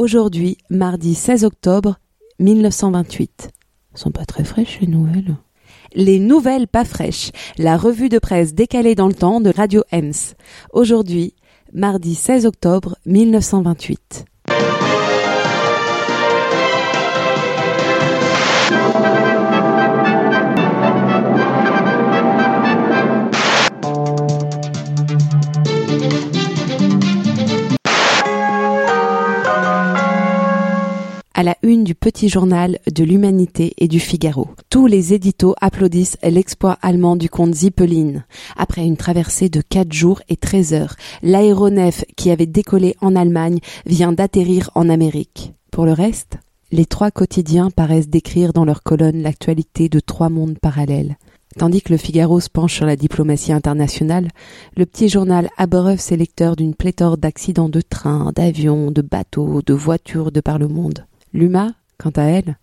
Aujourd'hui, mardi 16 octobre 1928. Elles sont pas très fraîches les nouvelles. Les nouvelles pas fraîches, la revue de presse décalée dans le temps de Radio Hems. Aujourd'hui, mardi 16 octobre 1928. À la une du Petit Journal, de l'Humanité et du Figaro. Tous les éditos applaudissent l'exploit allemand du comte Zeppelin. Après une traversée de 4 jours et 13 heures, l'aéronef qui avait décollé en Allemagne vient d'atterrir en Amérique. Pour le reste, les trois quotidiens paraissent décrire dans leurs colonnes l'actualité de trois mondes parallèles. Tandis que le Figaro se penche sur la diplomatie internationale, le Petit Journal abreuve ses lecteurs d'une pléthore d'accidents de trains, d'avions, de bateaux, de voitures de par le monde. L'UMA, quant à elle,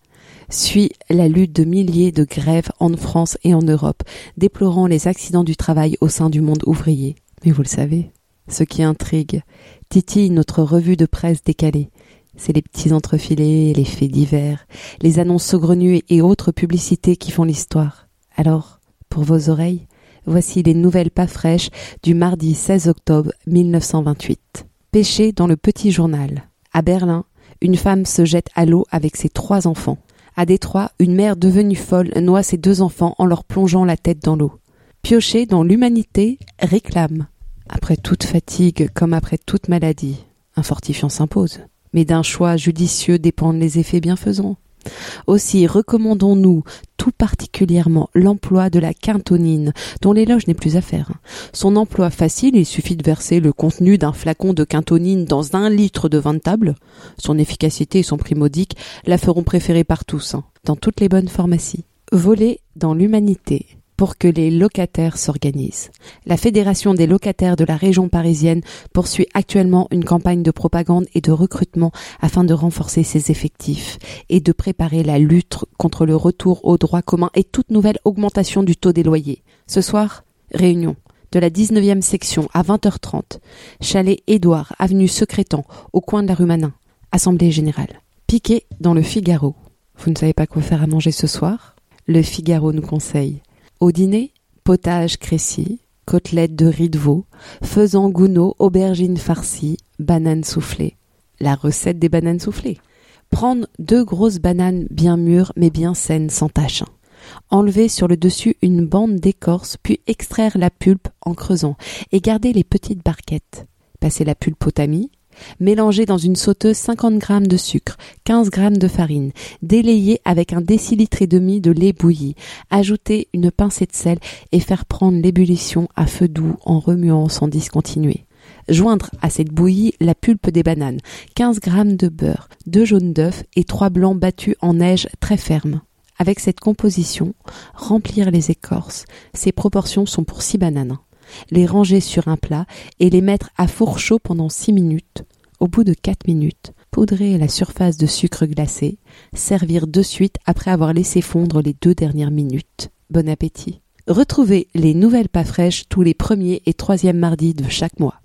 suit la lutte de milliers de grèves en France et en Europe, déplorant les accidents du travail au sein du monde ouvrier. Mais vous le savez, ce qui intrigue, titille notre revue de presse décalée, c'est les petits entrefilés, les faits divers, les annonces saugrenues et autres publicités qui font l'histoire. Alors, pour vos oreilles, voici les nouvelles pas fraîches du mardi 16 octobre 1928. Pêché dans le Petit Journal. À Berlin, une femme se jette à l'eau avec ses 3 enfants. À Détroit, une mère devenue folle noie ses 2 enfants en leur plongeant la tête dans l'eau. Piocher dans l'Humanité réclame. Après toute fatigue comme après toute maladie, un fortifiant s'impose. Mais d'un choix judicieux dépendent les effets bienfaisants. Aussi recommandons-nous tout particulièrement l'emploi de la quintonine, dont l'éloge n'est plus à faire. Son emploi facile, il suffit de verser le contenu d'un flacon de quintonine dans 1 litre de vin de table. Son efficacité et son prix modique la feront préférer par tous, dans toutes les bonnes pharmacies. Voler dans l'Humanité. Pour que les locataires s'organisent. La Fédération des locataires de la région parisienne poursuit actuellement une campagne de propagande et de recrutement afin de renforcer ses effectifs et de préparer la lutte contre le retour au droit commun et toute nouvelle augmentation du taux des loyers. Ce soir, réunion de la 19e section à 20h30, Chalet Édouard, avenue Secrétan, au coin de la rue Manin. Assemblée générale. Piqué dans le Figaro. Vous ne savez pas quoi faire à manger ce soir ? Le Figaro nous conseille. Au dîner, potage crécy, côtelettes de riz de veau, faisan gounod, aubergines farcies, bananes soufflées. La recette des bananes soufflées. Prendre 2 grosses bananes bien mûres mais bien saines sans tache. Enlever sur le dessus une bande d'écorce puis extraire la pulpe en creusant et garder les petites barquettes. Passer la pulpe au tamis. Mélanger dans une sauteuse 50 g de sucre, 15 g de farine, délayer avec un 1,5 décilitres de lait bouilli, ajouter une pincée de sel et faire prendre l'ébullition à feu doux en remuant sans discontinuer. Joindre à cette bouillie la pulpe des bananes, 15 g de beurre, 2 jaunes d'œufs et 3 blancs battus en neige très ferme. Avec cette composition, remplir les écorces. Ces proportions sont pour 6 bananes. Les ranger sur un plat et les mettre à four chaud pendant 6 minutes. Au bout de 4 minutes, poudrer la surface de sucre glacé, servir de suite après avoir laissé fondre les 2 dernières minutes. Bon appétit. Retrouvez les nouvelles pas fraîches tous les 1er et 3e mardis de chaque mois.